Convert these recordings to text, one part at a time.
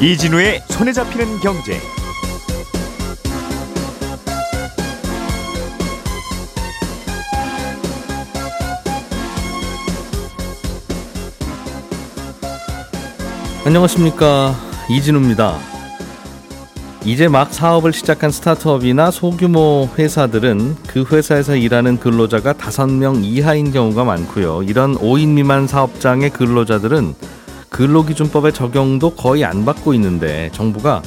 이진우의 손에 잡히는 경제. 안녕하십니까, 이진우입니다. 이제 막 사업을 시작한 스타트업이나 소규모 회사들은 그 회사에서 일하는 근로자가 5명 이하인 경우가 많고요. 이런 5인 미만 사업장의 근로자들은 근로기준법의 적용도 거의 안 받고 있는데, 정부가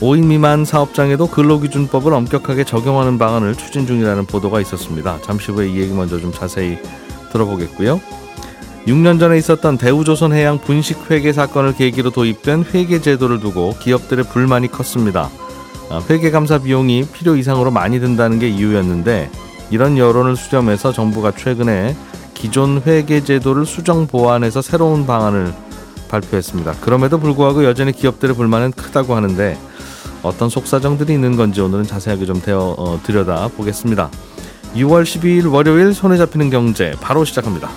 5인 미만 사업장에도 근로기준법을 엄격하게 적용하는 방안을 추진 중이라는 보도가 있었습니다. 잠시 후에 이 얘기 먼저 좀 자세히 들어보겠고요. 6년 전에 있었던 대우조선해양 분식회계 사건을 계기로 도입된 회계제도를 두고 기업들의 불만이 컸습니다. 회계감사 비용이 필요 이상으로 많이 든다는 게 이유였는데, 이런 여론을 수렴해서 정부가 최근에 기존 회계제도를 수정 보완해서 새로운 방안을 발표했습니다. 그럼에도 불구하고 여전히 기업들의 불만은 크다고 하는데, 어떤 속사정들이 있는 건지 오늘은 자세하게 좀 들여다보겠습니다. 6월 12일 월요일 손에 잡히는 경제 바로 시작합니다.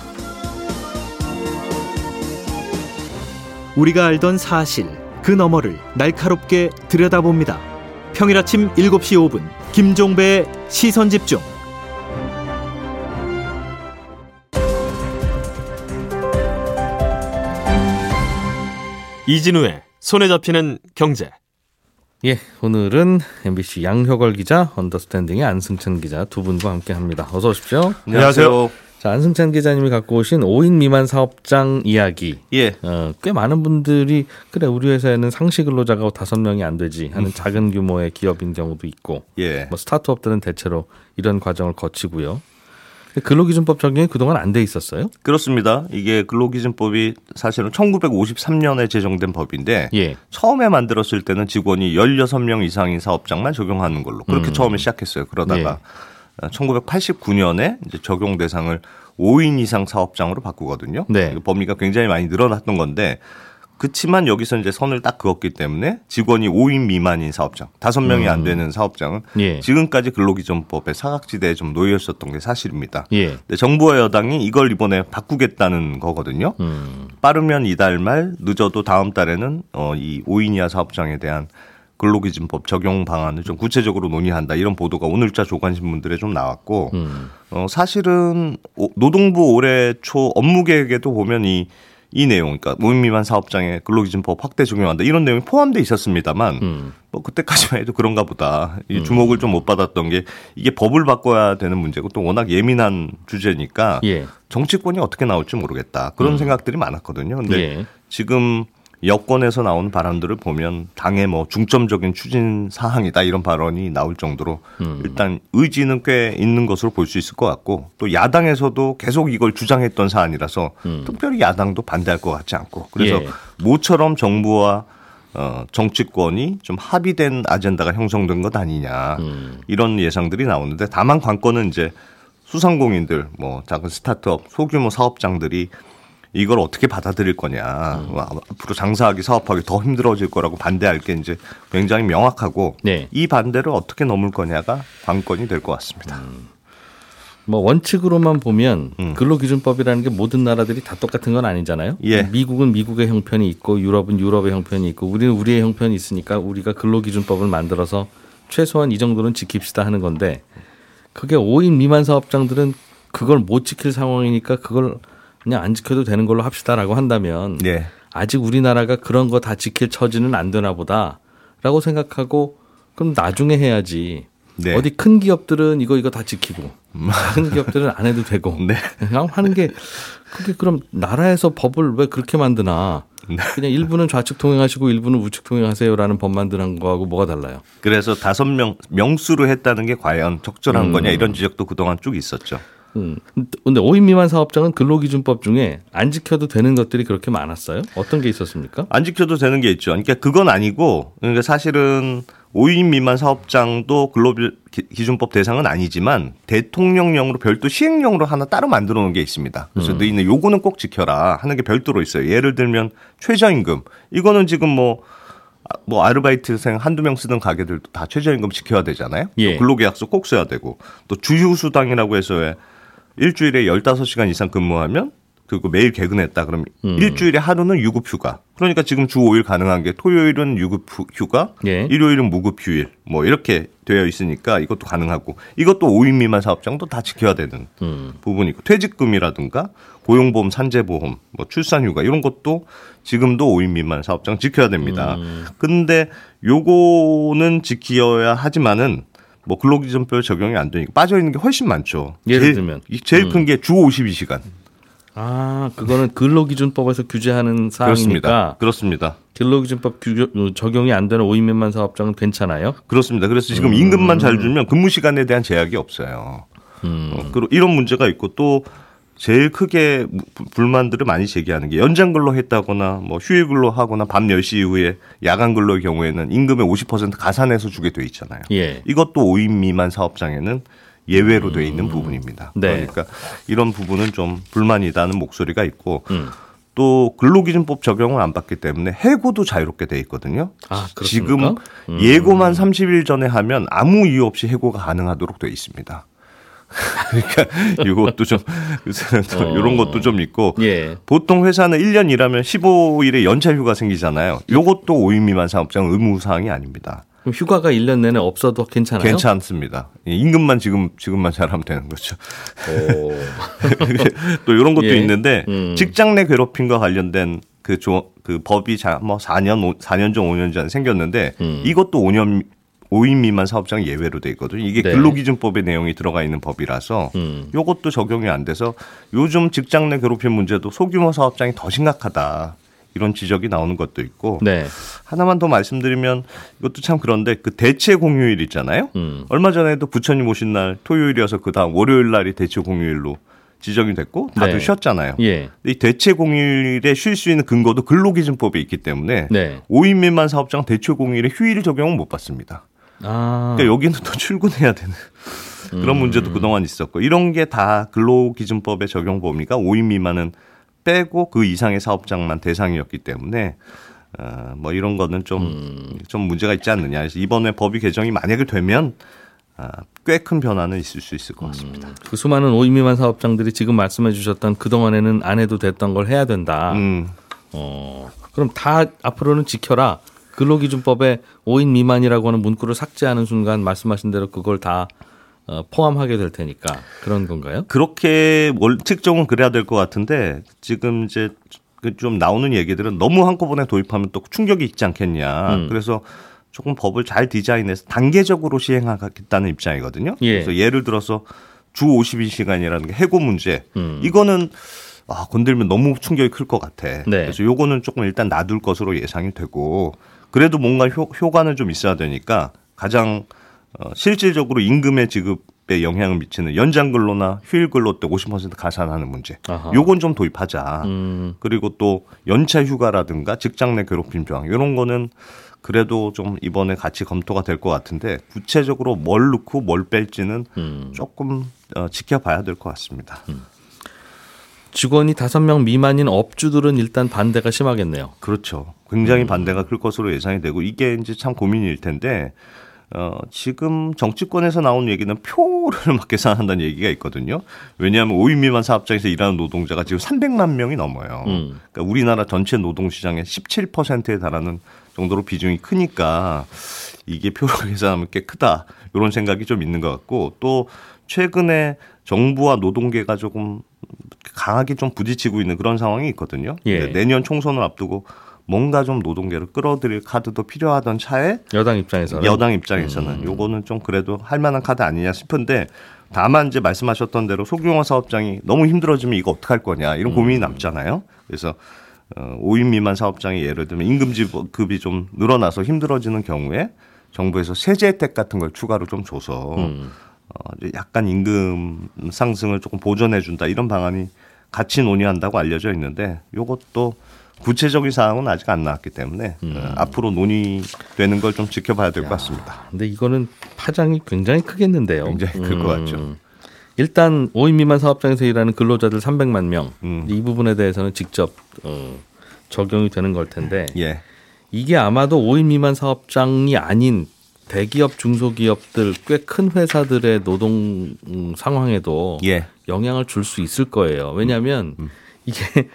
우리가 알던 사실, 그 너머를 날카롭게 들여다봅니다. 평일 아침 7시 5분 김종배의 시선집중. 이진우의 손에 잡히는 경제. 예, 오늘은 MBC 양효걸 기자, 언더스탠딩의 안승찬 기자 두 분과 함께합니다. 어서 오십시오. 안녕하세요. 자, 안승찬 기자님이 갖고 오신 5인 미만 사업장 이야기. 예. 꽤 많은 분들이 그래, 우리 회사에는 상시 근로자가 5명이 안 되지 하는 작은 규모의 기업인 경우도 있고, 예. 뭐 스타트업들은 대체로 이런 과정을 거치고요. 근로기준법 적용이 그동안 안 돼 있었어요? 그렇습니다. 이게 근로기준법이 사실은 1953년에 제정된 법인데, 예. 처음에 만들었을 때는 직원이 16명 이상인 사업장만 적용하는 걸로 그렇게 처음에 시작했어요. 그러다가 예. 1989년에 이제 적용 대상을 5인 이상 사업장으로 바꾸거든요. 네. 범위가 굉장히 많이 늘어났던 건데, 그치만 여기서 이제 선을 딱 그었기 때문에 직원이 5인 미만인 사업장, 5명이 안 되는 사업장은 예. 지금까지 근로기준법의 사각지대에 좀 놓여 있었던 게 사실입니다. 예. 근데 정부와 여당이 이걸 이번에 바꾸겠다는 거거든요. 빠르면 이달 말, 늦어도 다음 달에는 이 5인 이하 사업장에 대한 근로기준법 적용 방안을 좀 구체적으로 논의한다, 이런 보도가 오늘자 조간신문들에 좀 나왔고, 사실은 노동부 올해 초 업무계획에도 보면 이 내용, 그러니까 5인 미만 사업장에 근로기준법 확대 적용한다, 이런 내용이 포함되어 있었습니다만 뭐 그때까지만 해도 그런가 보다, 주목을 좀 못 받았던 게, 이게 법을 바꿔야 되는 문제고 또 워낙 예민한 주제니까 예. 정치권이 어떻게 나올지 모르겠다, 그런 생각들이 많았거든요. 그런데 예. 지금 여권에서 나온 발언들을 보면 당의 뭐 중점적인 추진 사항이다, 이런 발언이 나올 정도로 일단 의지는 꽤 있는 것으로 볼 수 있을 것 같고, 또 야당에서도 계속 이걸 주장했던 사안이라서 특별히 야당도 반대할 것 같지 않고, 그래서 예. 모처럼 정부와 정치권이 좀 합의된 아젠다가 형성된 것 아니냐, 이런 예상들이 나오는데, 다만 관건은 이제 수상공인들, 뭐 작은 스타트업, 소규모 사업장들이 이걸 어떻게 받아들일 거냐. 앞으로 장사하기, 사업하기 더 힘들어질 거라고 반대할 게 이제 굉장히 명확하고, 네. 이 반대를 어떻게 넘을 거냐가 관건이 될 것 같습니다. 뭐 원칙으로만 보면 근로기준법이라는 게 모든 나라들이 다 똑같은 건 아니잖아요. 예. 미국은 미국의 형편이 있고, 유럽은 유럽의 형편이 있고, 우리는 우리의 형편이 있으니까 우리가 근로기준법을 만들어서 최소한 이 정도는 지킵시다 하는 건데, 그게 5인 미만 사업장들은 그걸 못 지킬 상황이니까 그걸 그냥 안 지켜도 되는 걸로 합시다라고 한다면, 예. 아직 우리나라가 그런 거 다 지킬 처지는 안 되나 보다라고 생각하고, 그럼 나중에 해야지. 네. 어디 큰 기업들은 이거 다 지키고 작은 기업들은 안 해도 되고 네. 그냥 하는 게, 그게 그럼 나라에서 법을 왜 그렇게 만드나. 그냥 일부는 좌측 통행하시고 일부는 우측 통행하세요라는 법 만드는 거하고 뭐가 달라요? 그래서 5명 명수로 했다는 게 과연 적절한 거냐, 이런 지적도 그동안 쭉 있었죠. 근데 5인 미만 사업장은 근로기준법 중에 안 지켜도 되는 것들이 그렇게 많았어요? 어떤 게 있었습니까? 안 지켜도 되는 게 있죠. 그러니까 그건 아니고, 그러니까 사실은 5인 미만 사업장도 근로기준법 대상은 아니지만 대통령령으로 별도 시행령으로 하나 따로 만들어 놓은 게 있습니다. 그래서 너희는 요거는 꼭 지켜라 하는 게 별도로 있어요. 예를 들면 최저임금, 이거는 지금 뭐 아르바이트생 한두 명 쓰던 가게들도 다 최저임금 지켜야 되잖아요. 예. 근로계약서 꼭 써야 되고, 또 주휴수당이라고 해서 일주일에 15시간 이상 근무하면 그리고 매일 개근했다. 그럼 일주일에 하루는 유급휴가. 그러니까 지금 주 5일 가능한 게 토요일은 유급휴가, 예. 일요일은 무급휴일. 뭐 이렇게 되어 있으니까 이것도 가능하고 이것도 5인 미만 사업장도 다 지켜야 되는 부분이고 퇴직금이라든가 고용보험, 산재보험, 뭐 출산휴가 이런 것도 지금도 5인 미만 사업장 지켜야 됩니다. 근데 요거는 지켜야 하지만은 뭐 근로기준법 적용이 안 되니까 빠져 있는 게 훨씬 많죠. 예를 들면 제일 큰 게 주 52시간. 아, 그거는 근로기준법에서 규제하는 사항이니까. 그렇습니다. 근로기준법 적용이 안 되는 5인 미만 사업장은 괜찮아요? 그렇습니다. 그래서 지금 임금만 잘 주면 근무 시간에 대한 제약이 없어요. 그리고 이런 문제가 있고 또 제일 크게 불만들을 많이 제기하는 게 연장 근로했다거나 뭐 휴일 근로하거나 밤 10시 이후에 야간 근로의 경우에는 임금의 50% 가산해서 주게 돼 있잖아요. 예. 이것도 5인 미만 사업장에는 예외로 돼 있는 부분입니다. 네. 그러니까 이런 부분은 좀 불만이라는 목소리가 있고 또 근로기준법 적용을 안 받기 때문에 해고도 자유롭게 돼 있거든요. 아, 그렇습니까? 지금 예고만 30일 전에 하면 아무 이유 없이 해고가 가능하도록 돼 있습니다. 그러니까 이것도 좀 이런 것도 좀 있고 예. 보통 회사는 1년 일하면 15일에 연차 휴가 생기잖아요. 이것도 5인 미만 사업장 의무 사항이 아닙니다. 그럼 휴가가 1년 내내 없어도 괜찮아요? 괜찮습니다. 임금만 지금만 잘하면 되는 거죠. 또 이런 것도 예. 있는데 직장 내 괴롭힘과 관련된 그 법이 뭐 4년 전 5년 전 생겼는데 이것도 5인 미만 사업장 예외로 돼 있거든요. 이게 네. 근로기준법의 내용이 들어가 있는 법이라서 이것도 적용이 안 돼서 요즘 직장 내 괴롭힘 문제도 소규모 사업장이 더 심각하다. 이런 지적이 나오는 것도 있고 네. 하나만 더 말씀드리면 이것도 참 그런데 그 대체 공휴일 있잖아요. 얼마 전에도 부처님 오신 날 토요일이어서 그다음 월요일 날이 대체 공휴일로 지정이 됐고 다들 네. 쉬었잖아요. 예. 이 대체 공휴일에 쉴 수 있는 근거도 근로기준법에 있기 때문에 네. 5인 미만 사업장 대체 공휴일에 휴일 적용은 못 받습니다. 아. 그러니까 여기는 또 출근해야 되는 그런 문제도 그동안 있었고 이런 게 다 근로기준법의 적용 범위가 5인 미만은 빼고 그 이상의 사업장만 대상이었기 때문에 뭐 이런 거는 좀 문제가 있지 않느냐. 그래서 이번에 법이 개정이 만약에 되면 꽤 큰 변화는 있을 수 있을 것 같습니다. 그 수많은 5인 미만 사업장들이 지금 말씀해 주셨던 그동안에는 안 해도 됐던 걸 해야 된다. 그럼 다 앞으로는 지켜라. 근로기준법에 5인 미만이라고 하는 문구를 삭제하는 순간 말씀하신 대로 그걸 다 포함하게 될 테니까 그런 건가요? 그렇게 원칙적으로 그래야 될 것 같은데 지금 이제 좀 나오는 얘기들은 너무 한꺼번에 도입하면 또 충격이 있지 않겠냐. 그래서 조금 법을 잘 디자인해서 단계적으로 시행하겠다는 입장이거든요. 예. 그래서 예를 들어서 주 52시간이라는 게 해고 문제. 이거는 건들면 너무 충격이 클 것 같아. 네. 그래서 요거는 조금 일단 놔둘 것으로 예상이 되고 그래도 뭔가 효과는 좀 있어야 되니까 가장 실질적으로 임금의 지급에 영향을 미치는 연장근로나 휴일근로 때 50% 가산하는 문제. 아하. 요건 좀 도입하자. 그리고 또 연차휴가라든가 직장 내 괴롭힘 조항 이런 거는 그래도 좀 이번에 같이 검토가 될 것 같은데 구체적으로 뭘 넣고 뭘 뺄지는 조금 지켜봐야 될 것 같습니다. 직원이 5명 미만인 업주들은 일단 반대가 심하겠네요. 그렇죠. 굉장히 반대가 클 것으로 예상이 되고 이게 이제 참 고민일 텐데 지금 정치권에서 나온 얘기는 표를 막 계산한다는 얘기가 있거든요. 왜냐하면 5인 미만 사업장에서 일하는 노동자가 지금 300만 명이 넘어요. 그러니까 우리나라 전체 노동시장의 17%에 달하는 정도로 비중이 크니까 이게 표를 계산하면 꽤 크다. 이런 생각이 좀 있는 것 같고 또 최근에 정부와 노동계가 조금 강하게 좀 부딪히고 있는 그런 상황이 있거든요. 예. 내년 총선을 앞두고 뭔가 좀 노동계를 끌어들일 카드도 필요하던 차에 여당 입장에서는 요거는 좀 그래도 할 만한 카드 아니냐 싶은데 다만 이제 말씀하셨던 대로 소규모 사업장이 너무 힘들어지면 이거 어떡할 거냐 이런 고민이 남잖아요. 그래서 5인 미만 사업장이 예를 들면 임금급이 좀 늘어나서 힘들어지는 경우에 정부에서 세제 혜택 같은 걸 추가로 좀 줘서 약간 임금 상승을 조금 보전해 준다 이런 방안이 같이 논의한다고 알려져 있는데 이것도 구체적인 사항은 아직 안 나왔기 때문에 앞으로 논의되는 걸 좀 지켜봐야 될 것 같습니다. 근데 이거는 파장이 굉장히 크겠는데요. 굉장히 클 것 같죠. 일단 5인 미만 사업장에서 일하는 근로자들 300만 명 이 부분에 대해서는 직접 적용이 되는 걸 텐데 예. 이게 아마도 5인 미만 사업장이 아닌 대기업, 중소기업들 꽤 큰 회사들의 노동 상황에도 예. 영향을 줄 수 있을 거예요. 왜냐하면 이게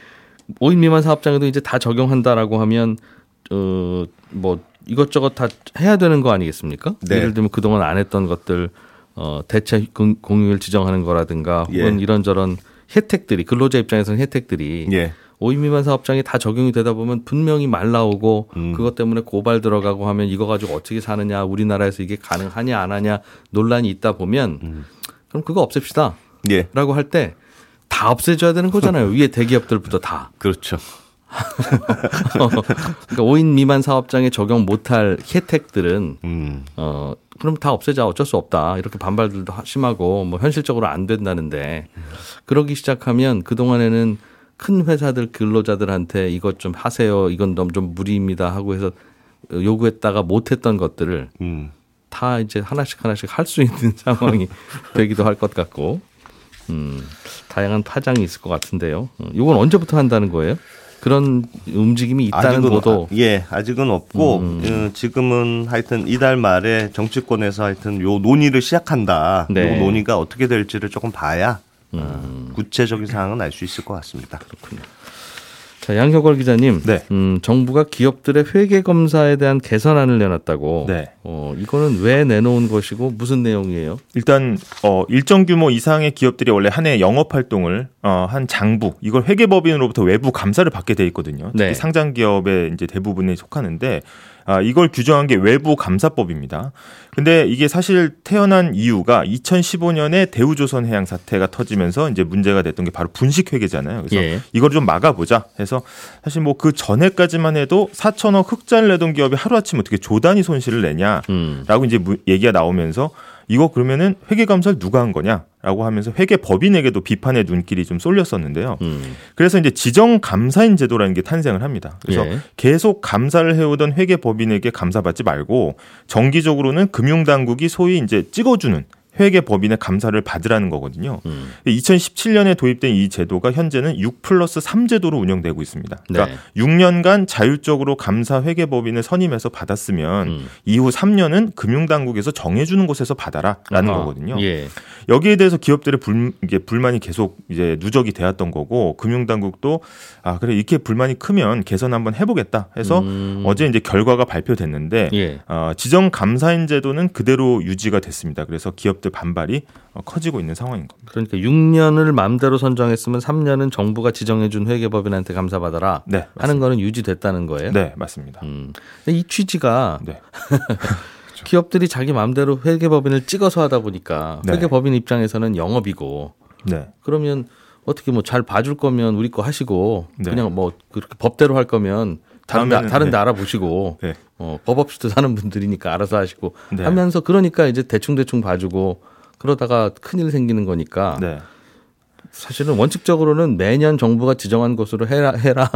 5인 미만 사업장에도 이제 다 적용한다라고 하면 뭐 이것저것 다 해야 되는 거 아니겠습니까? 네. 예를 들면 그동안 안 했던 것들 대체 공휴일 지정하는 거라든가 혹은 예. 이런저런 혜택들이 근로자 입장에서는 혜택들이 예. 5인 미만 사업장이 다 적용이 되다 보면 분명히 말 나오고 그것 때문에 고발 들어가고 하면 이거 가지고 어떻게 사느냐 우리나라에서 이게 가능하냐 안 하냐 논란이 있다 보면 그럼 그거 없앱시다 예. 라고 할 때 다 없애줘야 되는 거잖아요. 위에 대기업들부터 다. 그렇죠. 그러니까 5인 미만 사업장에 적용 못할 혜택들은 그럼 다 없애자 어쩔 수 없다 이렇게 반발들도 심하고 뭐 현실적으로 안 된다는데 그러기 시작하면 그동안에는 큰 회사들 근로자들한테 이것 좀 하세요 이건 너무 좀 무리입니다 하고 해서 요구했다가 못했던 것들을 다 이제 하나씩 할 수 있는 상황이 되기도 할 것 같고 다양한 파장이 있을 것 같은데요. 이건 언제부터 한다는 거예요? 그런 움직임이 있다는 것도 예 아직은 없고 지금은 하여튼 이달 말에 정치권에서 하여튼 요 논의를 시작한다. 네. 요 논의가 어떻게 될지를 조금 봐야 구체적인 사항은 알 수 있을 것 같습니다. 그렇군요. 자 양효걸 기자님, 네. 정부가 기업들의 회계 검사에 대한 개선안을 내놨다고. 네. 이거는 왜 내놓은 것이고 무슨 내용이에요? 일단 일정 규모 이상의 기업들이 원래 한 해 영업 활동을 한 장부 이걸 회계법인으로부터 외부 감사를 받게 돼 있거든요. 특히 네. 상장 기업의 이제 대부분에 속하는데. 이걸 규정한 게 외부 감사법입니다. 근데 이게 사실 태어난 이유가 2015년에 대우조선해양 사태가 터지면서 이제 문제가 됐던 게 바로 분식회계잖아요. 그래서 예. 이걸 좀 막아보자 해서 사실 뭐 그 전에까지만 해도 4천억 흑자를 내던 기업이 하루아침 어떻게 조단위 손실을 내냐라고 이제 얘기가 나오면서 이거 그러면은 회계감사를 누가 한 거냐라고 하면서 회계법인에게도 비판의 눈길이 좀 쏠렸었는데요. 그래서 이제 지정 감사인 제도라는 게 탄생을 합니다. 그래서 예. 계속 감사를 해오던 회계법인에게 감사받지 말고 정기적으로는 금융당국이 소위 이제 찍어주는 회계법인의 감사를 받으라는 거거든요. 2017년에 도입된 이 제도가 현재는 6+3 제도로 운영되고 있습니다. 그러니까 네. 6년간 자율적으로 감사 회계법인을 선임해서 받았으면 이후 3년은 금융당국에서 정해주는 곳에서 받아라라는 거거든요. 예. 여기에 대해서 기업들의 불만이 계속 이제 누적이 되었던 거고 금융당국도 아 그래 이렇게 불만이 크면 개선 한번 해보겠다 해서 어제 이제 결과가 발표됐는데 예. 지정 감사인 제도는 그대로 유지가 됐습니다. 그래서 기업들 반발이 커지고 있는 상황인 겁니다. 그러니까 6년을 마음대로 선정했으면 3년은 정부가 지정해준 회계법인한테 감사받아라 네, 하는 거는 유지됐다는 거예요? 네. 맞습니다. 이 취지가 네. 그렇죠. 기업들이 자기 마음대로 회계법인을 찍어서 하다 보니까 네. 회계법인 입장에서는 영업이고 네. 그러면 어떻게 뭐 잘 봐줄 거면 우리 거 하시고 네. 그냥 뭐 그렇게 법대로 할 거면 다른 데 네. 알아보시고 네. 법 없이도 사는 분들이니까 알아서 하시고 네. 하면서 그러니까 이제 대충 봐주고 그러다가 큰일 생기는 거니까 네. 사실은 원칙적으로는 매년 정부가 지정한 것으로 네. 해야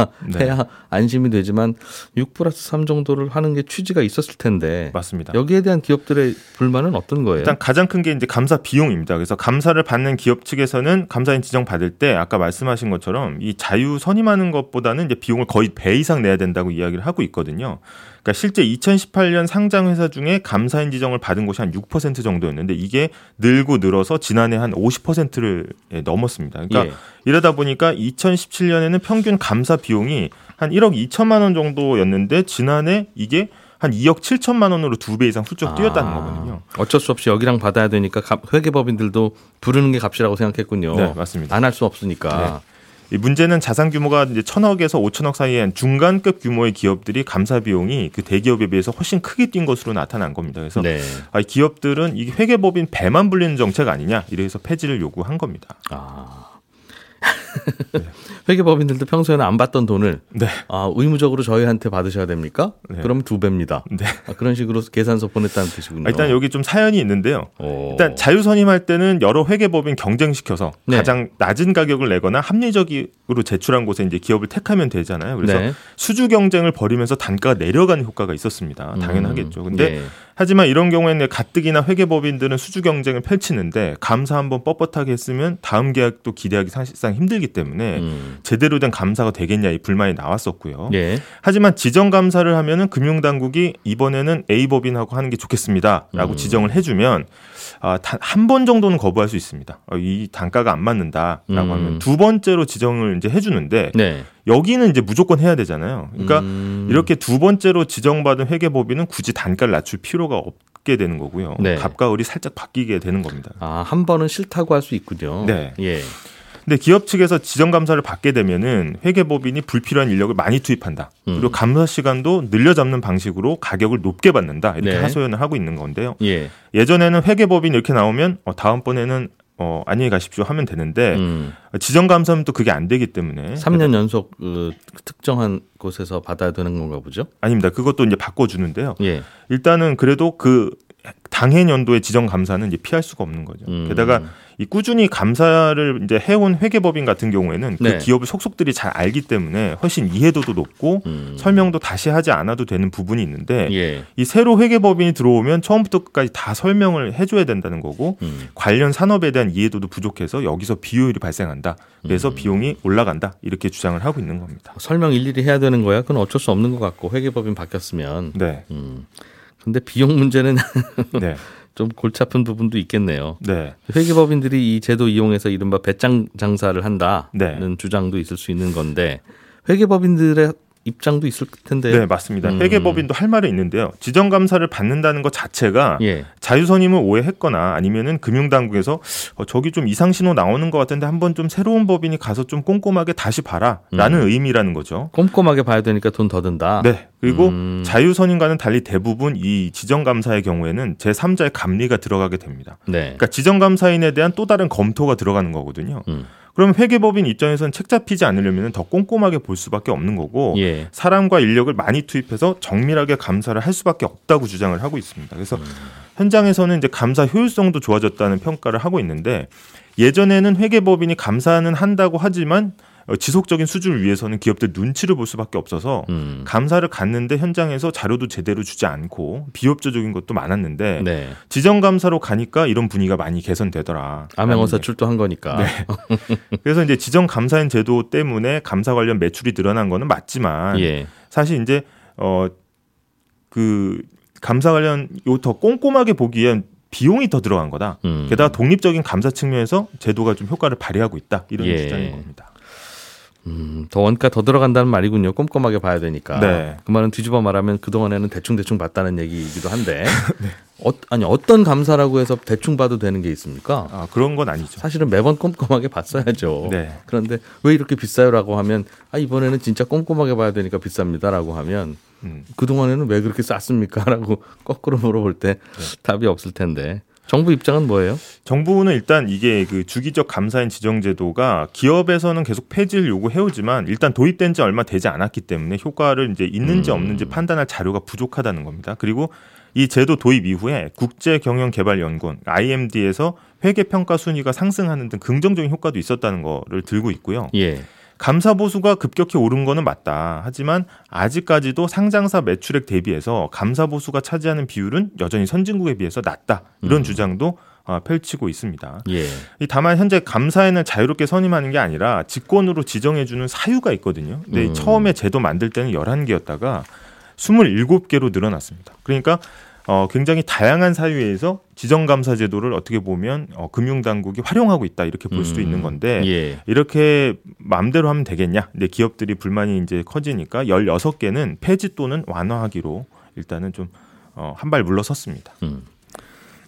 안심이 되지만 6+3 정도를 하는 게 취지가 있었을 텐데 맞습니다. 여기에 대한 기업들의 불만은 어떤 거예요? 일단 가장 큰 게 이제 감사 비용입니다. 그래서 감사를 받는 기업 측에서는 감사인 지정 받을 때 아까 말씀하신 것처럼 이 자유 선임하는 것보다는 이제 비용을 거의 배 이상 내야 된다고 이야기를 하고 있거든요. 그러니까 실제 2018년 상장 회사 중에 감사인 지정을 받은 곳이 한 6% 정도였는데 이게 늘고 늘어서 지난해 한 50%를 넘었습니다. 그러니까 예. 이러다 보니까 2017년에는 평균 감사 비용이 한 1억 2천만 원 정도였는데 지난해 이게 한 2억 7천만 원으로 2배 이상 훌쩍 뛰었다는 거거든요. 어쩔 수 없이 여기랑 받아야 되니까 회계법인들도 부르는 게 값이라고 생각했군요. 네, 맞습니다. 안 할 수 없으니까. 네. 이 문제는 자산 규모가 이제 1,000억에서 5,000억 사이의 한 중간급 규모의 기업들이 감사 비용이 그 대기업에 비해서 훨씬 크게 뛴 것으로 나타난 겁니다. 그래서 네. 기업들은 이게 회계법인 배만 불리는 정책 아니냐 이래서 폐지를 요구한 겁니다. 네. 회계법인들도 평소에는 안 받던 돈을 네. 의무적으로 저희한테 받으셔야 됩니까? 네. 그럼 2배입니다. 네. 그런 식으로 계산서 보냈다는 뜻이군요. 일단 여기 좀 사연이 있는데요. 일단 자유선임할 때는 여러 회계법인 경쟁시켜서 네. 가장 낮은 가격을 내거나 합리적으로 제출한 곳에 이제 기업을 택하면 되잖아요. 그래서 네. 수주 경쟁을 벌이면서 단가가 내려가는 효과가 있었습니다. 당연하겠죠. 근데 네. 하지만 이런 경우에는 가뜩이나 회계법인들은 수주 경쟁을 펼치는데 감사 한번 뻣뻣하게 했으면 다음 계약도 기대하기 사실상 힘들기 때문에 제대로 된 감사가 되겠냐 이 불만이 나왔었고요. 예. 하지만 지정 감사를 하면은 금융당국이 이번에는 A 법인하고 하는 게 좋겠습니다라고 지정을 해주면 한 번 정도는 거부할 수 있습니다. 이 단가가 안 맞는다라고 하면 두 번째로 지정을 이제 해주는데. 네. 여기는 이제 무조건 해야 되잖아요. 그러니까 이렇게 두 번째로 지정받은 회계법인은 굳이 단가를 낮출 필요가 없게 되는 거고요. 네. 갑과 을이 살짝 바뀌게 되는 겁니다. 아, 한 번은 싫다고 할 수 있군요. 네. 예. 근데 기업 측에서 지정 감사를 받게 되면은 회계법인이 불필요한 인력을 많이 투입한다. 그리고 감사 시간도 늘려잡는 방식으로 가격을 높게 받는다. 이렇게 네. 하소연을 하고 있는 건데요. 예. 예전에는 회계법인 이렇게 나오면 다음번에는 안녕히 가십시오 하면 되는데 지정 감사하면 또 그게 안 되기 때문에 3년 연속 특정한 곳에서 받아야 되는 건가 보죠? 아닙니다. 그것도 이제 바꿔주는데요. 예. 일단은 그래도 그 당해 연도의 지정 감사는 이제 피할 수가 없는 거죠. 게다가 이 꾸준히 감사를 이제 해온 회계법인 같은 경우에는 그 네. 기업을 속속들이 잘 알기 때문에 훨씬 이해도도 높고 설명도 다시 하지 않아도 되는 부분이 있는데 예. 이 새로 회계법인이 들어오면 처음부터 끝까지 다 설명을 해줘야 된다는 거고 관련 산업에 대한 이해도도 부족해서 여기서 비효율이 발생한다. 그래서 비용이 올라간다. 이렇게 주장을 하고 있는 겁니다. 설명 일일이 해야 되는 거야? 그건 어쩔 수 없는 것 같고 회계법인 바뀌었으면. 네. 근데 비용 문제는 네. 좀 골치 아픈 부분도 있겠네요. 네. 회계법인들이 이 제도 이용해서 이른바 배짱 장사를 한다는 네. 주장도 있을 수 있는 건데 회계법인들의 입장도 있을 텐데요. 네, 맞습니다. 회계법인도 할 말은 있는데요. 지정감사를 받는다는 것 자체가 예. 자유선임을 오해했거나 아니면은 금융당국에서 저기 좀 이상신호 나오는 것 같은데 한번 좀 새로운 법인이 가서 좀 꼼꼼하게 다시 봐라라는 의미라는 거죠. 꼼꼼하게 봐야 되니까 돈 더 든다. 네. 그리고 자유선임과는 달리 대부분 이 지정감사의 경우에는 제3자의 감리가 들어가게 됩니다. 네. 그러니까 지정감사인에 대한 또 다른 검토가 들어가는 거거든요. 그럼 회계법인 입장에서는 책 잡히지 않으려면 더 꼼꼼하게 볼 수밖에 없는 거고 예. 사람과 인력을 많이 투입해서 정밀하게 감사를 할 수밖에 없다고 주장을 하고 있습니다. 그래서 현장에서는 이제 감사 효율성도 좋아졌다는 평가를 하고 있는데 예전에는 회계법인이 감사는 한다고 하지만 지속적인 수주를 위해서는 기업들 눈치를 볼 수밖에 없어서 감사를 갔는데 현장에서 자료도 제대로 주지 않고 비협조적인 것도 많았는데 네. 지정감사로 가니까 이런 분위기가 많이 개선되더라. 암행어사 출두한 거니까. 네. 그래서 이제 지정감사인 제도 때문에 감사 관련 매출이 늘어난 거는 맞지만 예. 사실 이제 그 감사 관련 요 더 꼼꼼하게 보기 위한 비용이 더 들어간 거다. 게다가 독립적인 감사 측면에서 제도가 좀 효과를 발휘하고 있다. 이런 예. 주장인 겁니다. 더 원가 더 들어간다는 말이군요. 꼼꼼하게 봐야 되니까. 네. 그 말은 뒤집어 말하면 그동안에는 대충 봤다는 얘기이기도 한데 네. 어떤 감사라고 해서 대충 봐도 되는 게 있습니까? 아, 그런 건 아니죠. 사실은 매번 꼼꼼하게 봤어야죠. 네. 그런데 왜 이렇게 비싸요라고 하면 이번에는 진짜 꼼꼼하게 봐야 되니까 비쌉니다라고 하면 그동안에는 왜 그렇게 쌌습니까? 라고 거꾸로 물어볼 때 네. 답이 없을 텐데. 정부 입장은 뭐예요? 정부는 일단 이게 그 주기적 감사인 지정제도가 기업에서는 계속 폐지를 요구해오지만 일단 도입된 지 얼마 되지 않았기 때문에 효과를 이제 있는지 없는지 판단할 자료가 부족하다는 겁니다. 그리고 이 제도 도입 이후에 국제경영개발연구원 IMD에서 회계평가 순위가 상승하는 등 긍정적인 효과도 있었다는 거를 들고 있고요. 예. 감사 보수가 급격히 오른 거는 맞다. 하지만 아직까지도 상장사 매출액 대비해서 감사 보수가 차지하는 비율은 여전히 선진국에 비해서 낮다. 이런 주장도 펼치고 있습니다. 예. 다만 현재 감사에는 자유롭게 선임하는 게 아니라 직권으로 지정해주는 사유가 있거든요. 근데 처음에 제도 만들 때는 11개였다가 27개로 늘어났습니다. 그러니까 굉장히 다양한 사유에서 지정감사 제도를 어떻게 보면 금융당국이 활용하고 있다 이렇게 볼 수도 있는 건데 예. 이렇게 마음대로 하면 되겠냐? 근데 기업들이 불만이 이제 커지니까 16개는 폐지 또는 완화하기로 일단은 좀 한 발 물러섰습니다.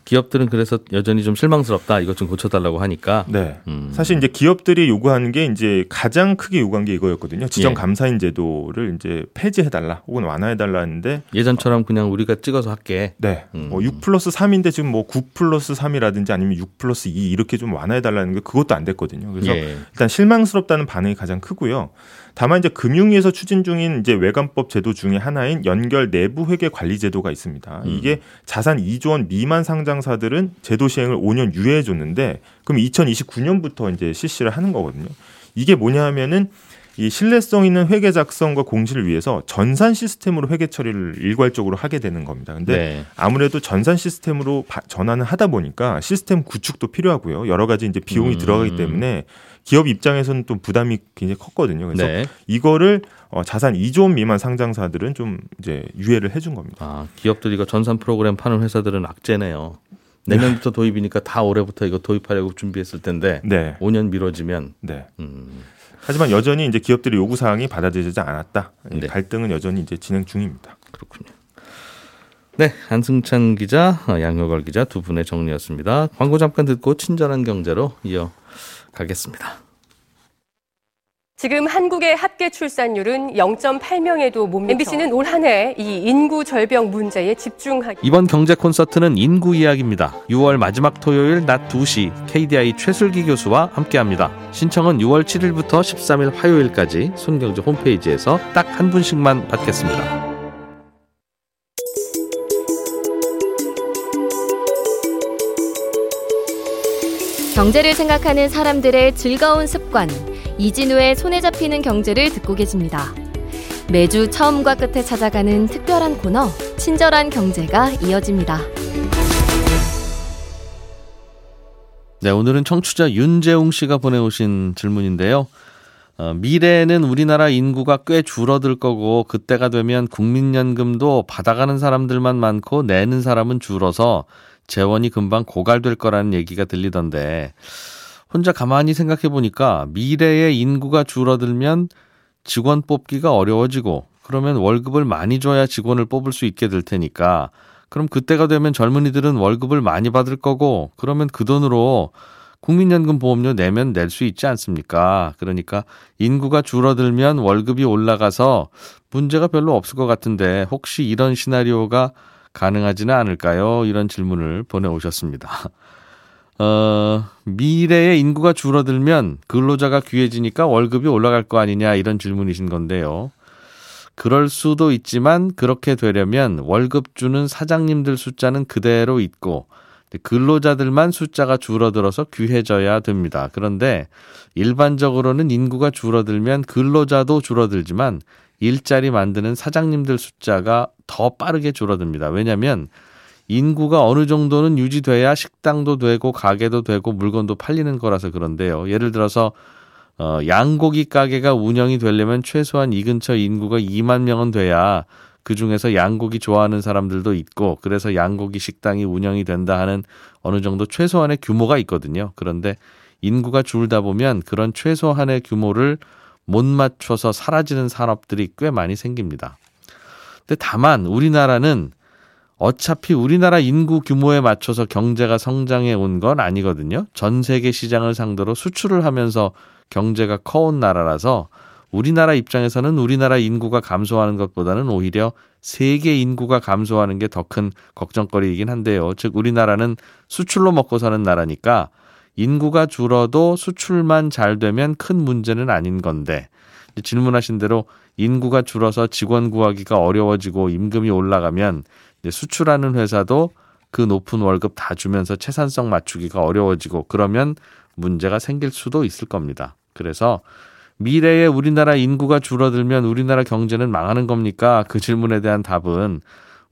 기업들은 그래서 여전히 좀 실망스럽다. 이것 좀 고쳐달라고 하니까. 네. 사실 이제 기업들이 요구하는 게 이제 가장 크게 요구한 게 이거였거든요. 지정 감사인 제도를 이제 폐지해달라 혹은 완화해달라 했는데 예전처럼 그냥 우리가 찍어서 할게. 네. 6+3인데 지금 9+3이라든지 아니면 6+2 이렇게 좀 완화해달라는 게 그것도 안 됐거든요. 그래서 예. 일단 실망스럽다는 반응이 가장 크고요. 다만 이제 금융위에서 추진 중인 이제 외관법 제도 중에 하나인 연결 내부 회계 관리 제도가 있습니다. 이게 자산 2조 원 미만 상장사들은 제도 시행을 5년 유예해 줬는데 그럼 2029년부터 이제 실시를 하는 거거든요. 이게 뭐냐 하면은 이 신뢰성 있는 회계 작성과 공시를 위해서 전산 시스템으로 회계 처리를 일괄적으로 하게 되는 겁니다. 근데 네. 아무래도 전산 시스템으로 전환을 하다 보니까 시스템 구축도 필요하고요. 여러 가지 이제 비용이 들어가기 때문에 기업 입장에서는 또 부담이 굉장히 컸거든요. 그래서 네. 이거를 자산 2조 원 미만 상장사들은 좀 이제 유예를 해준 겁니다. 아, 기업들이 이거 전산 프로그램 파는 회사들은 악재네요. 내년부터 도입이니까 다 올해부터 이거 도입하려고 준비했을 텐데 네. 5년 미뤄지면. 네. 하지만 여전히 이제 기업들의 요구 사항이 받아들여지지 않았다. 네. 갈등은 여전히 이제 진행 중입니다. 그렇군요. 네, 안승찬 기자, 양효걸 기자 두 분의 정리였습니다. 광고 잠깐 듣고 친절한 경제로 이어가겠습니다. 지금 한국의 합계 출산율은 0.8명에도 못 미쳐. MBC는 올 한 해 이 인구 절벽 문제에 집중하기. 이번 경제 콘서트는 인구 이야기입니다. 6월 마지막 토요일 낮 2시 KDI 최슬기 교수와 함께합니다. 신청은 6월 7일부터 13일 화요일까지 손경제 홈페이지에서 딱 한 분씩만 받겠습니다. 경제를 생각하는 사람들의 즐거운 습관, 이진우의 손에 잡히는 경제를 듣고 계십니다. 매주 처음과 끝에 찾아가는 특별한 코너, 친절한 경제가 이어집니다. 네, 오늘은 청취자 윤재웅 씨가 보내오신 질문인데요. 미래에는 우리나라 인구가 꽤 줄어들 거고 그때가 되면 국민연금도 받아가는 사람들만 많고 내는 사람은 줄어서 재원이 금방 고갈될 거라는 얘기가 들리던데 혼자 가만히 생각해 보니까 미래의 인구가 줄어들면 직원 뽑기가 어려워지고 그러면 월급을 많이 줘야 직원을 뽑을 수 있게 될 테니까 그럼 그때가 되면 젊은이들은 월급을 많이 받을 거고 그러면 그 돈으로 국민연금 보험료 내면 낼 수 있지 않습니까? 그러니까 인구가 줄어들면 월급이 올라가서 문제가 별로 없을 것 같은데 혹시 이런 시나리오가 가능하지는 않을까요? 이런 질문을 보내오셨습니다. 미래의 인구가 줄어들면 근로자가 귀해지니까 월급이 올라갈 거 아니냐 이런 질문이신 건데요. 그럴 수도 있지만 그렇게 되려면 월급 주는 사장님들 숫자는 그대로 있고 근로자들만 숫자가 줄어들어서 귀해져야 됩니다. 그런데 일반적으로는 인구가 줄어들면 근로자도 줄어들지만 일자리 만드는 사장님들 숫자가 더 빠르게 줄어듭니다. 왜냐하면 인구가 어느 정도는 유지돼야 식당도 되고 가게도 되고 물건도 팔리는 거라서 그런데요. 예를 들어서 양고기 가게가 운영이 되려면 최소한 이 근처 인구가 2만 명은 돼야 그중에서 양고기 좋아하는 사람들도 있고 그래서 양고기 식당이 운영이 된다 하는 어느 정도 최소한의 규모가 있거든요. 그런데 인구가 줄다 보면 그런 최소한의 규모를 못 맞춰서 사라지는 산업들이 꽤 많이 생깁니다. 근데 다만 우리나라는 어차피 우리나라 인구 규모에 맞춰서 경제가 성장해 온 건 아니거든요. 전 세계 시장을 상대로 수출을 하면서 경제가 커온 나라라서 우리나라 입장에서는 우리나라 인구가 감소하는 것보다는 오히려 세계 인구가 감소하는 게 더 큰 걱정거리이긴 한데요. 즉 우리나라는 수출로 먹고 사는 나라니까 인구가 줄어도 수출만 잘 되면 큰 문제는 아닌 건데 질문하신 대로 인구가 줄어서 직원 구하기가 어려워지고 임금이 올라가면 수출하는 회사도 그 높은 월급 다 주면서 채산성 맞추기가 어려워지고 그러면 문제가 생길 수도 있을 겁니다. 그래서 미래에 우리나라 인구가 줄어들면 우리나라 경제는 망하는 겁니까? 그 질문에 대한 답은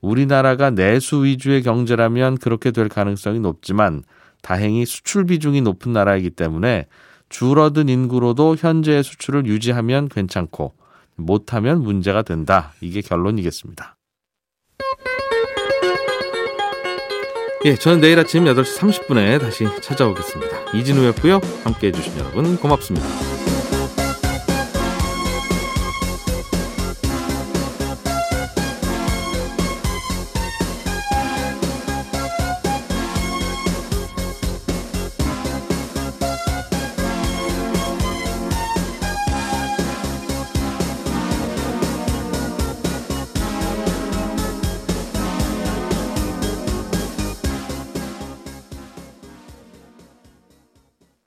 우리나라가 내수 위주의 경제라면 그렇게 될 가능성이 높지만 다행히 수출 비중이 높은 나라이기 때문에 줄어든 인구로도 현재의 수출을 유지하면 괜찮고 못하면 문제가 된다. 이게 결론이겠습니다. 예, 저는 내일 아침 8시 30분에 다시 찾아오겠습니다. 이진우였고요. 함께해 주신 여러분 고맙습니다.